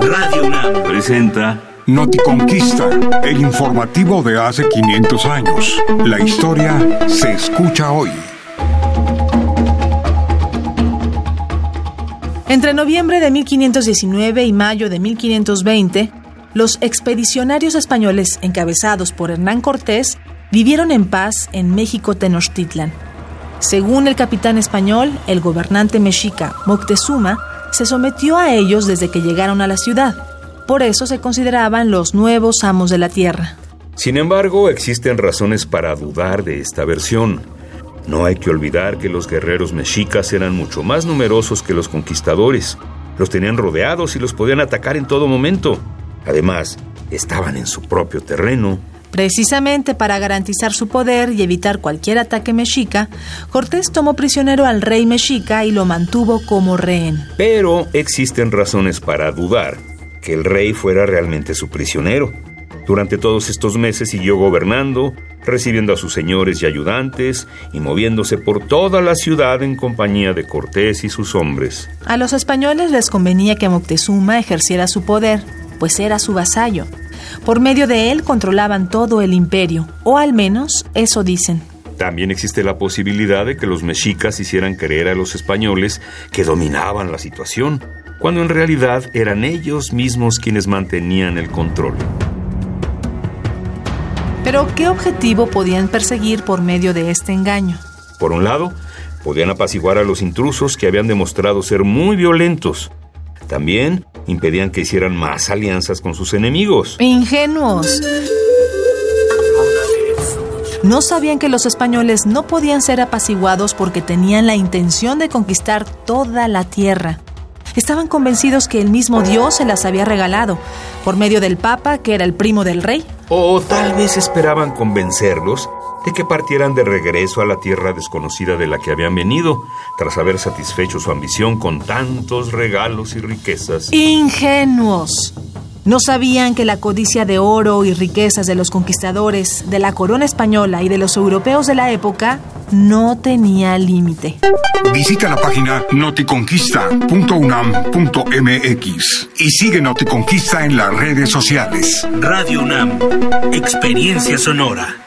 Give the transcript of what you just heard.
Radio UNAM presenta Noticonquista, el informativo de hace 500 años. La historia se escucha hoy. Entre noviembre de 1519 y mayo de 1520, los expedicionarios españoles encabezados por Hernán Cortés vivieron en paz en México Tenochtitlan. Según el capitán español, el gobernante mexica Moctezuma se sometió a ellos desde que llegaron a la ciudad. Por eso se consideraban los nuevos amos de la tierra. Sin embargo, existen razones para dudar de esta versión. No hay que olvidar que los guerreros mexicas eran mucho más numerosos que los conquistadores. Los tenían rodeados y los podían atacar en todo momento. Además, estaban en su propio terreno. Precisamente para garantizar su poder y evitar cualquier ataque mexica, Cortés tomó prisionero al rey mexica y lo mantuvo como rehén. Pero existen razones para dudar que el rey fuera realmente su prisionero. Durante todos estos meses siguió gobernando, recibiendo a sus señores y ayudantes y moviéndose por toda la ciudad en compañía de Cortés y sus hombres. A los españoles les convenía que Moctezuma ejerciera su poder, pues era su vasallo. Por medio de él controlaban todo el imperio, o al menos eso dicen. También existe la posibilidad de que los mexicas hicieran creer a los españoles que dominaban la situación, cuando en realidad eran ellos mismos quienes mantenían el control. Pero, ¿qué objetivo podían perseguir por medio de este engaño? Por un lado, podían apaciguar a los intrusos que habían demostrado ser muy violentos. También impedían que hicieran más alianzas con sus enemigos. ¡Ingenuos! No sabían que los españoles no podían ser apaciguados porque tenían la intención de conquistar toda la tierra. Estaban convencidos que el mismo Dios se las había regalado, por medio del Papa, que era el primo del rey. O tal vez esperaban convencerlos de que partieran de regreso a la tierra desconocida de la que habían venido, tras haber satisfecho su ambición con tantos regalos y riquezas. ¡Ingenuos! No sabían que la codicia de oro y riquezas de los conquistadores, de la corona española y de los europeos de la época no tenía límite. Visita la página noticonquista.unam.mx y sigue Noticonquista en las redes sociales. Radio UNAM, experiencia sonora.